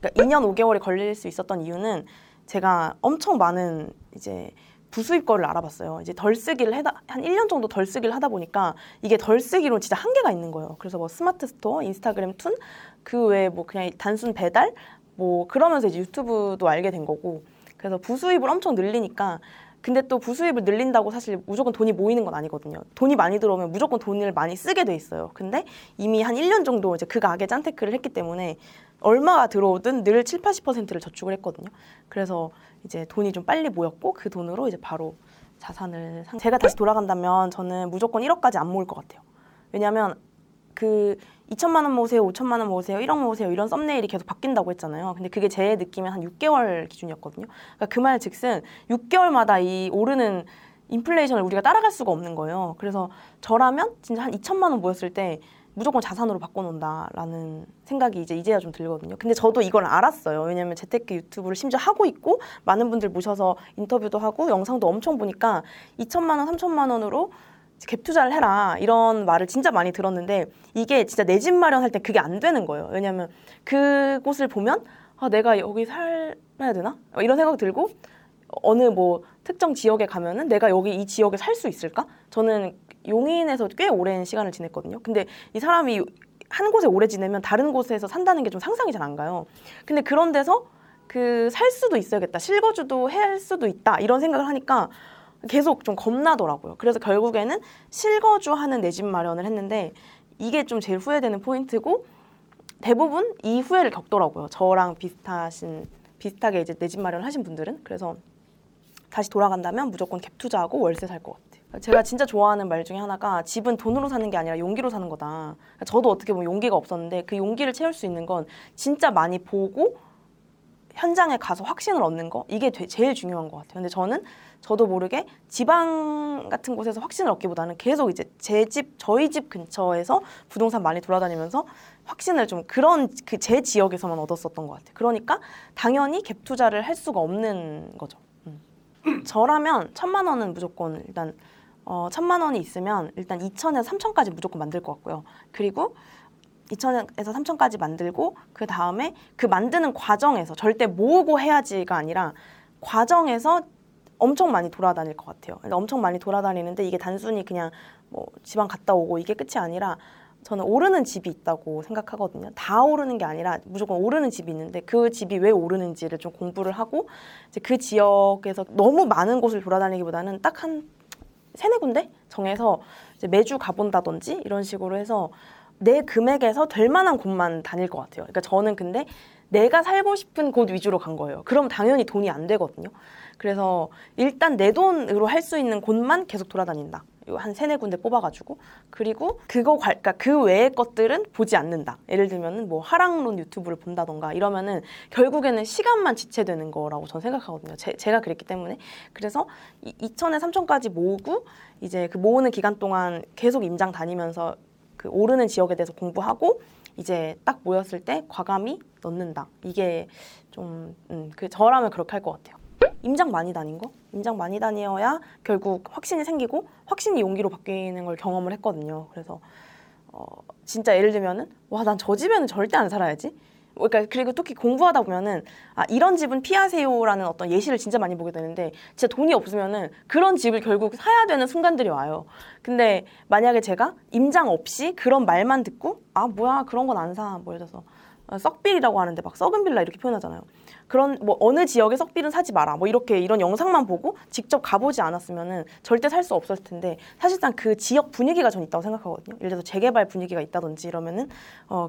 그러니까 2년 5개월이 걸릴 수 있었던 이유는 제가 엄청 많은 이제 부수입 거를 알아봤어요. 이제 덜 쓰기를 한 1년 정도 덜 쓰기를 하다 보니까 이게 덜 쓰기로 진짜 한계가 있는 거예요. 그래서 뭐 스마트 스토어, 인스타그램 툰, 그 외에 뭐 그냥 단순 배달 뭐 그러면서 이제 유튜브도 알게 된 거고. 그래서 부수입을 엄청 늘리니까, 근데 또 부수입을 늘린다고 사실 무조건 돈이 모이는 건 아니거든요. 돈이 많이 들어오면 무조건 돈을 많이 쓰게 돼 있어요. 근데 이미 한 1년 정도 이제 그 가게 짠테크를 했기 때문에 얼마가 들어오든 늘 7, 80%를 저축을 했거든요. 그래서 이제 돈이 좀 빨리 모였고 그 돈으로 이제 바로 자산을 제가 다시 돌아간다면 저는 무조건 1억까지 안 모을 것 같아요. 왜냐하면 그 2천만 원 모으세요, 5천만 원 모으세요, 1억 모으세요 이런 썸네일이 계속 바뀐다고 했잖아요. 근데 그게 제 느낌엔 한 6개월 기준이었거든요. 그러니까 그 말 즉슨 6개월마다 이 오르는 인플레이션을 우리가 따라갈 수가 없는 거예요. 그래서 저라면 진짜 한 2천만 원 모였을 때 무조건 자산으로 바꿔놓는다라는 생각이 이제야 좀 들거든요. 근데 저도 이걸 알았어요. 왜냐하면 재테크 유튜브를 심지어 하고 있고 많은 분들 모셔서 인터뷰도 하고 영상도 엄청 보니까 2천만 원, 3천만 원으로 갭 투자를 해라 이런 말을 진짜 많이 들었는데 이게 진짜 내 집 마련할 때 그게 안 되는 거예요. 왜냐하면 그곳을 보면 아, 내가 여기 살아야 되나? 이런 생각이 들고 어느 뭐 특정 지역에 가면은 내가 여기 이 지역에 살 수 있을까? 저는 용인에서 꽤 오랜 시간을 지냈거든요. 근데 이 사람이 한 곳에 오래 지내면 다른 곳에서 산다는 게 좀 상상이 잘 안 가요. 근데 그런 데서 그 살 수도 있어야겠다, 실거주도 할 수도 있다 이런 생각을 하니까 계속 좀 겁나더라고요. 그래서 결국에는 실거주하는 내 집 마련을 했는데 이게 좀 제일 후회되는 포인트고 대부분 이 후회를 겪더라고요. 저랑 비슷하게 이제 내 집 마련을 하신 분들은. 그래서 다시 돌아간다면 무조건 갭 투자하고 월세 살 것 같아요. 제가 진짜 좋아하는 말 중에 하나가 집은 돈으로 사는 게 아니라 용기로 사는 거다. 저도 어떻게 보면 용기가 없었는데 그 용기를 채울 수 있는 건 진짜 많이 보고 현장에 가서 확신을 얻는 거, 이게 제일 중요한 것 같아요. 근데 저도 모르게 지방 같은 곳에서 확신을 얻기보다는 계속 이제 제 집, 저희 집 근처에서 부동산 많이 돌아다니면서 확신을 좀 그런 그 제 지역에서만 얻었었던 것 같아요. 그러니까 당연히 갭 투자를 할 수가 없는 거죠. 저라면 1,000만 원은 무조건 일단 1,000만 원이 있으면 일단 2,000에서 3,000까지 무조건 만들 것 같고요. 그리고 2,000에서 3,000까지 만들고 그 다음에 그 만드는 과정에서 절대 모으고 해야지가 아니라 과정에서 엄청 많이 돌아다닐 것 같아요. 그러니까 엄청 많이 돌아다니는데 이게 단순히 그냥 뭐 지방 갔다 오고 이게 끝이 아니라 저는 오르는 집이 있다고 생각하거든요. 다 오르는 게 아니라 무조건 오르는 집이 있는데 그 집이 왜 오르는지를 좀 공부를 하고 이제 그 지역에서 너무 많은 곳을 돌아다니기보다는 딱 한 3-4군데 정해서 이제 매주 가본다든지 이런 식으로 해서 내 금액에서 될 만한 곳만 다닐 것 같아요. 그러니까 저는 근데 내가 살고 싶은 곳 위주로 간 거예요. 그럼 당연히 돈이 안 되거든요. 그래서 일단 내 돈으로 할 수 있는 곳만 계속 돌아다닌다. 한 3-4군데 뽑아가지고. 그리고 그러니까 그 외의 것들은 보지 않는다. 예를 들면은 뭐 하락론 유튜브를 본다던가 이러면은 결국에는 시간만 지체되는 거라고 저는 생각하거든요. 제가 그랬기 때문에. 그래서 2,000에서 3,000까지 모으고 이제 그 모으는 기간 동안 계속 임장 다니면서 그 오르는 지역에 대해서 공부하고 이제 딱 모였을 때 과감히 넣는다. 이게 좀 저라면 그렇게 할 것 같아요. 임장 많이 다닌 거? 임장 많이 다녀야 결국 확신이 생기고 확신이 용기로 바뀌는 걸 경험을 했거든요. 그래서 진짜 예를 들면은 와, 난 저 집에는 절대 안 살아야지. 그러니까 그리고 특히 공부하다 보면은 아, 이런 집은 피하세요라는 어떤 예시를 진짜 많이 보게 되는데 진짜 돈이 없으면은 그런 집을 결국 사야 되는 순간들이 와요. 근데 만약에 제가 임장 없이 그런 말만 듣고 아, 뭐야, 그런 건 안 사. 뭐 예를 들어서 썩빌이라고 하는데 막 썩은 빌라 이렇게 표현하잖아요. 그런 뭐 어느 지역의 썩빌은 사지 마라. 뭐 이렇게 이런 영상만 보고 직접 가보지 않았으면은 절대 살 수 없었을 텐데 사실상 그 지역 분위기가 전 있다고 생각하거든요. 예를 들어서 재개발 분위기가 있다든지 이러면은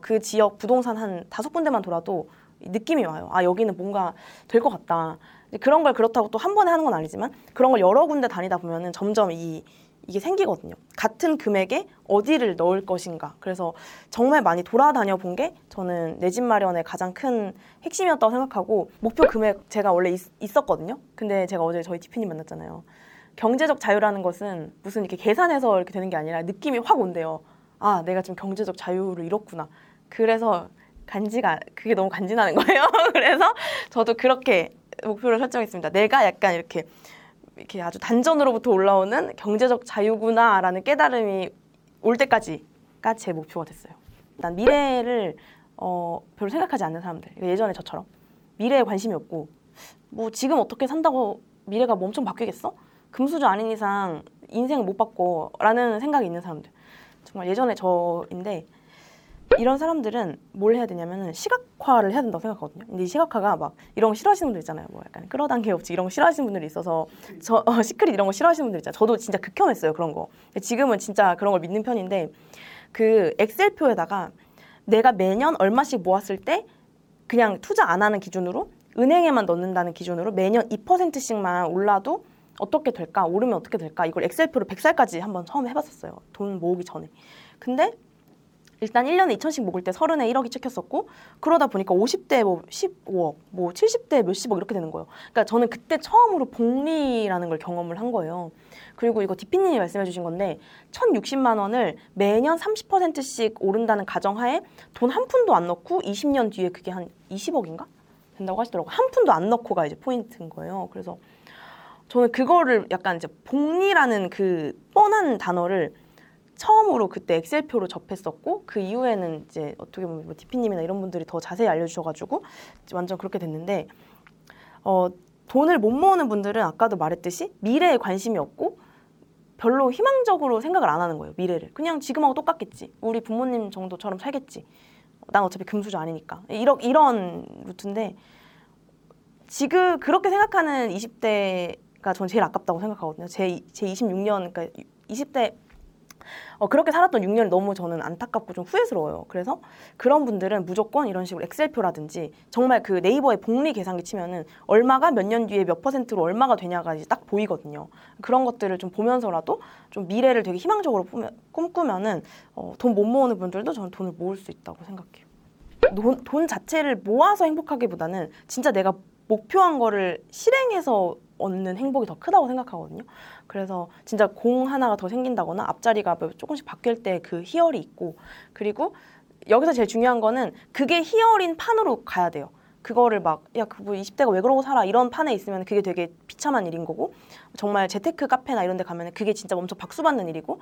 그 지역 부동산 한 5군데만 돌아도 느낌이 와요. 아, 여기는 뭔가 될 것 같다. 그런 걸 그렇다고 또 한 번에 하는 건 아니지만 그런 걸 여러 군데 다니다 보면은 점점 이게 생기거든요. 같은 금액에 어디를 넣을 것인가. 그래서 정말 많이 돌아다녀 본 게 저는 내 집 마련의 가장 큰 핵심이었다고 생각하고 목표 금액 제가 원래 있었거든요. 근데 제가 어제 저희 대표님 만났잖아요. 경제적 자유라는 것은 무슨 이렇게 계산해서 이렇게 되는 게 아니라 느낌이 확 온대요. 아, 내가 지금 경제적 자유를 잃었구나. 그래서 그게 너무 간지나는 거예요. 그래서 저도 그렇게 목표를 설정했습니다. 내가 약간 이렇게 아주 단전으로부터 올라오는 경제적 자유구나라는 깨달음이 올 때까지가 제 목표가 됐어요. 일단 미래를 별로 생각하지 않는 사람들, 예전에 저처럼 미래에 관심이 없고 뭐 지금 어떻게 산다고 미래가 뭐 엄청 바뀌겠어? 금수저 아닌 이상 인생을 못 바꿔 라는 생각이 있는 사람들, 정말 예전에 저인데, 이런 사람들은 뭘 해야 되냐면 시각화를 해야 된다고 생각하거든요. 근데 이 시각화가 막 이런 거 싫어하시는 분들 있잖아요. 뭐 약간 끌어당기 없이 이런 거 싫어하시는 분들이 있어서 시크릿 이런 거 싫어하시는 분들 있잖아요. 저도 진짜 극혐했어요, 그런 거. 근데 지금은 진짜 그런 걸 믿는 편인데, 그 엑셀표에다가 내가 매년 얼마씩 모았을 때 그냥 투자 안 하는 기준으로 은행에만 넣는다는 기준으로 매년 2%씩만 올라도 어떻게 될까? 오르면 어떻게 될까? 이걸 엑셀표로 100살까지 한번 처음 해봤었어요, 돈 모으기 전에. 근데 일단 1년에 2천씩 모을 때 30에 1억이 찍혔었고, 그러다 보니까 50대에 뭐 15억, 뭐 70대에 몇십억 이렇게 되는 거예요. 그러니까 저는 그때 처음으로 복리라는 걸 경험을 한 거예요. 그리고 이거 디피님이 말씀해 주신 건데, 1,060만 원을 매년 30%씩 오른다는 가정하에 돈 한 푼도 안 넣고 20년 뒤에 그게 한 20억인가? 된다고 하시더라고요. 한 푼도 안 넣고가 이제 포인트인 거예요. 그래서 저는 그거를 약간 이제 복리라는 그 뻔한 단어를 처음으로 그때 엑셀표로 접했었고, 그 이후에는 이제 어떻게 보면 뭐 디피님이나 이런 분들이 더 자세히 알려주셔가지고 완전 그렇게 됐는데, 돈을 못 모으는 분들은 아까도 말했듯이 미래에 관심이 없고 별로 희망적으로 생각을 안 하는 거예요, 미래를. 그냥 지금하고 똑같겠지, 우리 부모님 정도처럼 살겠지, 난 어차피 금수저 아니니까, 이런 루트인데, 지금 그렇게 생각하는 20대가 전 제일 아깝다고 생각하거든요. 제 26년, 그러니까 20대 그렇게 살았던 6년이 너무 저는 안타깝고 좀 후회스러워요. 그래서 그런 분들은 무조건 이런 식으로 엑셀표라든지, 정말 그 네이버에 복리 계산기 치면은 얼마가 몇 년 뒤에 몇 퍼센트로 얼마가 되냐가 이제 딱 보이거든요. 그런 것들을 좀 보면서라도 좀 미래를 되게 희망적으로 꿈꾸면은 돈 못 모으는 분들도 저는 돈을 모을 수 있다고 생각해요. 돈 자체를 모아서 행복하기보다는 진짜 내가 목표한 거를 실행해서 얻는 행복이 더 크다고 생각하거든요. 그래서 진짜 공 하나가 더 생긴다거나 앞자리가 조금씩 바뀔 때 그 희열이 있고, 그리고 여기서 제일 중요한 거는 그게 희열인 판으로 가야 돼요. 그거를 막, 야, 뭐 20대가 왜 그러고 살아, 이런 판에 있으면 그게 되게 비참한 일인 거고, 정말 재테크 카페나 이런 데 가면 그게 진짜 엄청 박수받는 일이고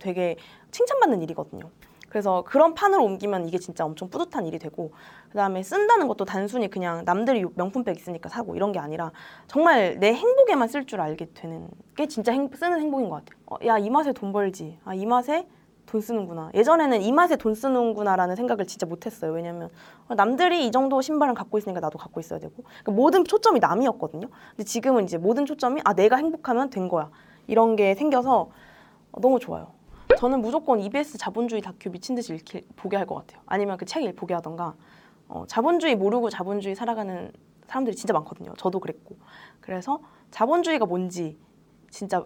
되게 칭찬받는 일이거든요. 그래서 그런 판으로 옮기면 이게 진짜 엄청 뿌듯한 일이 되고, 그 다음에 쓴다는 것도 단순히 그냥 남들이 명품백 있으니까 사고 이런 게 아니라 정말 내 행복에만 쓸 줄 알게 되는 게 진짜 쓰는 행복인 것 같아요. 야, 이 맛에 돈 벌지, 아, 이 맛에 돈 쓰는구나. 예전에는 이 맛에 돈 쓰는구나라는 생각을 진짜 못했어요. 왜냐면 남들이 이 정도 신발은 갖고 있으니까 나도 갖고 있어야 되고, 그러니까 모든 초점이 남이었거든요. 근데 지금은 이제 모든 초점이, 아, 내가 행복하면 된 거야, 이런 게 생겨서 너무 좋아요. 저는 무조건 EBS 자본주의 다큐 미친듯이 보게 할 것 같아요. 아니면 그 책을 보게 하던가. 자본주의 모르고 자본주의 살아가는 사람들이 진짜 많거든요. 저도 그랬고. 그래서 자본주의가 뭔지 진짜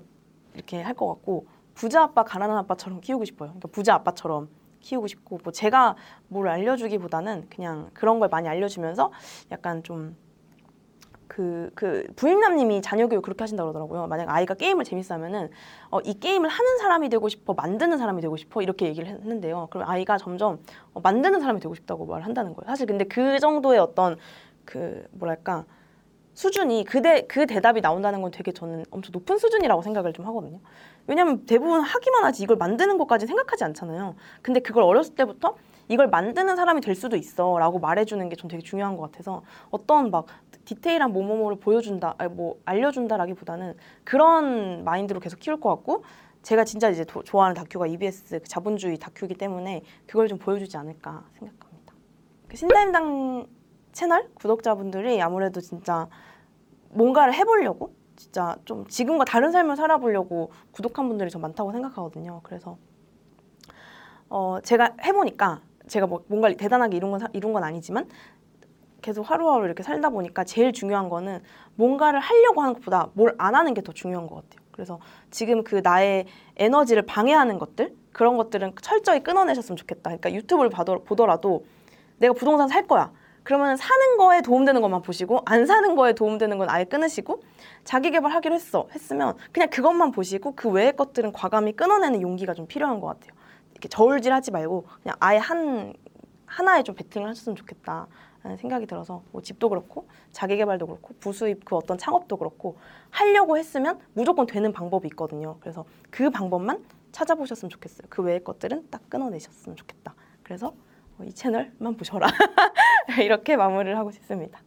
이렇게 할 것 같고, 부자 아빠, 가난한 아빠처럼 키우고 싶어요. 그러니까 부자 아빠처럼 키우고 싶고, 뭐 제가 뭘 알려주기보다는 그냥 그런 걸 많이 알려주면서 약간 좀 부임남님이 자녀교육 그렇게 하신다고 그러더라고요. 만약 아이가 게임을 재밌어하면은 이 게임을 하는 사람이 되고 싶어, 만드는 사람이 되고 싶어, 이렇게 얘기를 했는데요. 그럼 아이가 점점 만드는 사람이 되고 싶다고 말한다는 거예요. 사실 근데 그 정도의 어떤 그 뭐랄까 수준이 그 대답이 나온다는 건 되게 저는 엄청 높은 수준이라고 생각을 좀 하거든요. 왜냐하면 대부분 하기만 하지 이걸 만드는 것까지 생각하지 않잖아요. 근데 그걸 어렸을 때부터 이걸 만드는 사람이 될 수도 있어 라고 말해주는 게 전 되게 중요한 것 같아서, 어떤 막 디테일한 뭐뭐뭐를 보여준다, 아니 뭐 알려준다라기보다는 그런 마인드로 계속 키울 것 같고, 제가 진짜 이제 좋아하는 다큐가 EBS 자본주의 다큐이기 때문에 그걸 좀 보여주지 않을까 생각합니다. 신사임당 채널 구독자분들이 아무래도 진짜 뭔가를 해보려고, 진짜 좀 지금과 다른 삶을 살아보려고 구독한 분들이 좀 많다고 생각하거든요. 그래서 제가 해보니까, 제가 뭐 뭔가 대단하게 이룬 건 아니지만 계속 하루하루 이렇게 살다 보니까 제일 중요한 거는 뭔가를 하려고 하는 것보다 뭘 안 하는 게 더 중요한 것 같아요. 그래서 지금 그 나의 에너지를 방해하는 것들, 그런 것들은 철저히 끊어내셨으면 좋겠다. 그러니까 유튜브를 보더라도 내가 부동산 살 거야, 그러면 사는 거에 도움되는 것만 보시고, 안 사는 거에 도움되는 건 아예 끊으시고, 자기 개발하기로 했으면 그냥 그것만 보시고, 그 외의 것들은 과감히 끊어내는 용기가 좀 필요한 것 같아요. 이렇게 저울질하지 말고 그냥 아예 하나에 좀 배팅을 하셨으면 좋겠다 하는 생각이 들어서, 뭐 집도 그렇고 자기 개발도 그렇고 부수입 그 어떤 창업도 그렇고, 하려고 했으면 무조건 되는 방법이 있거든요. 그래서 그 방법만 찾아보셨으면 좋겠어요. 그 외의 것들은 딱 끊어내셨으면 좋겠다. 그래서 이 채널만 보셔라 이렇게 마무리를 하고 싶습니다.